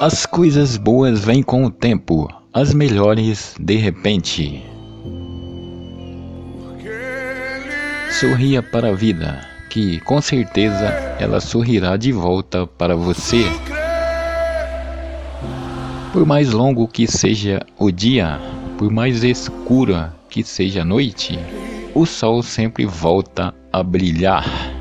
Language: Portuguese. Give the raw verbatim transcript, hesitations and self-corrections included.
As coisas boas vêm com o tempo, as melhores de repente. Sorria para a vida, que com certeza ela sorrirá de volta para você. Por mais longo que seja o dia, por mais escura que seja a noite, o sol sempre volta a brilhar.